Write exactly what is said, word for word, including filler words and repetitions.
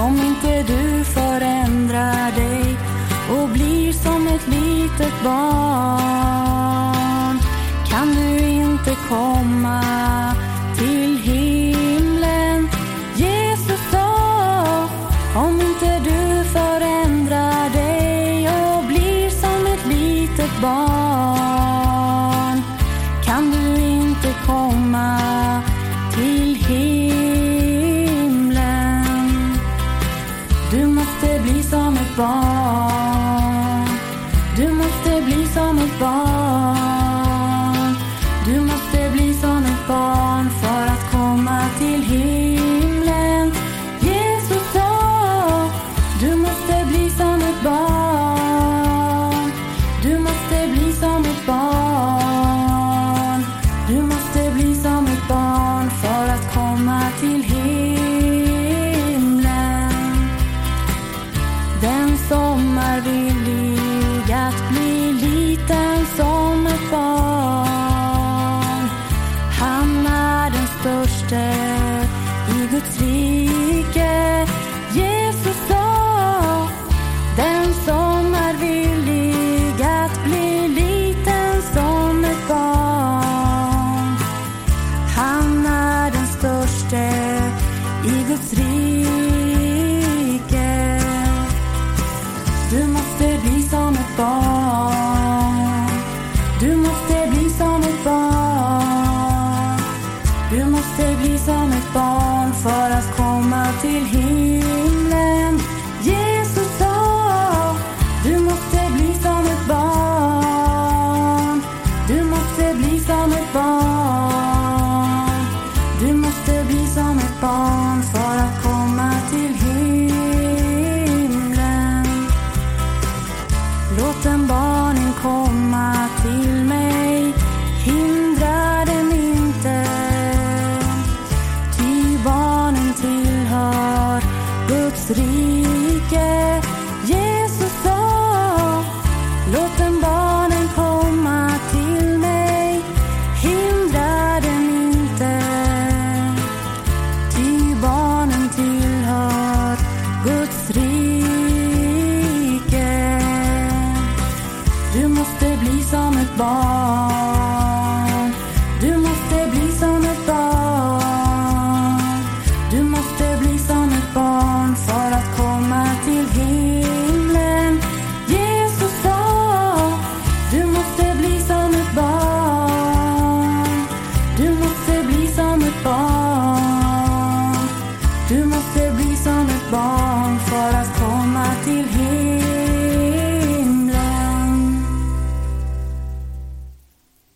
om inte du förändrar dig och blir som ett litet barn, kan du inte komma till himlen. Jesus sa, om inte du förändrar dig och blir som ett litet barn, kan du inte komma till himlen. Du måste bli som ett barn. Du måste bli som ett barn. Du måste bli som ett barn för att komma till himlen. Jesus sa, du måste bli som ett barn. Du måste bli som ett barn. Du måste bli som ett barn för att komma till himlen. Den sommar vill att bli liten som ett barn, han är den största i Guds rike. Jesus sa, den som är villig att bli liten som ett barn, han är den största i Guds rike. Du måste bli som ett barn. Du måste bli som ett barn. Du måste bli som ett barn för att komma till himlen. Jesus sa, du måste bli som ett barn. Du måste bli som ett barn. Du måste bli som ett barn för att komma till himlen. Låt den barnen komma till mig, hindra den inte, ty barnen tillhör Guds rike. Jesus sa, låt den barnen komma till mig, hindra den inte, ty barnen tillhör Guds rike. Du måste bli som ett barn. Du måste bli som ett barn. Du måste bli som ett barn för att komma till himlen. Jesus sa, du måste bli som ett barn. Du måste bli som ett barn. Du måste bli som ett barn.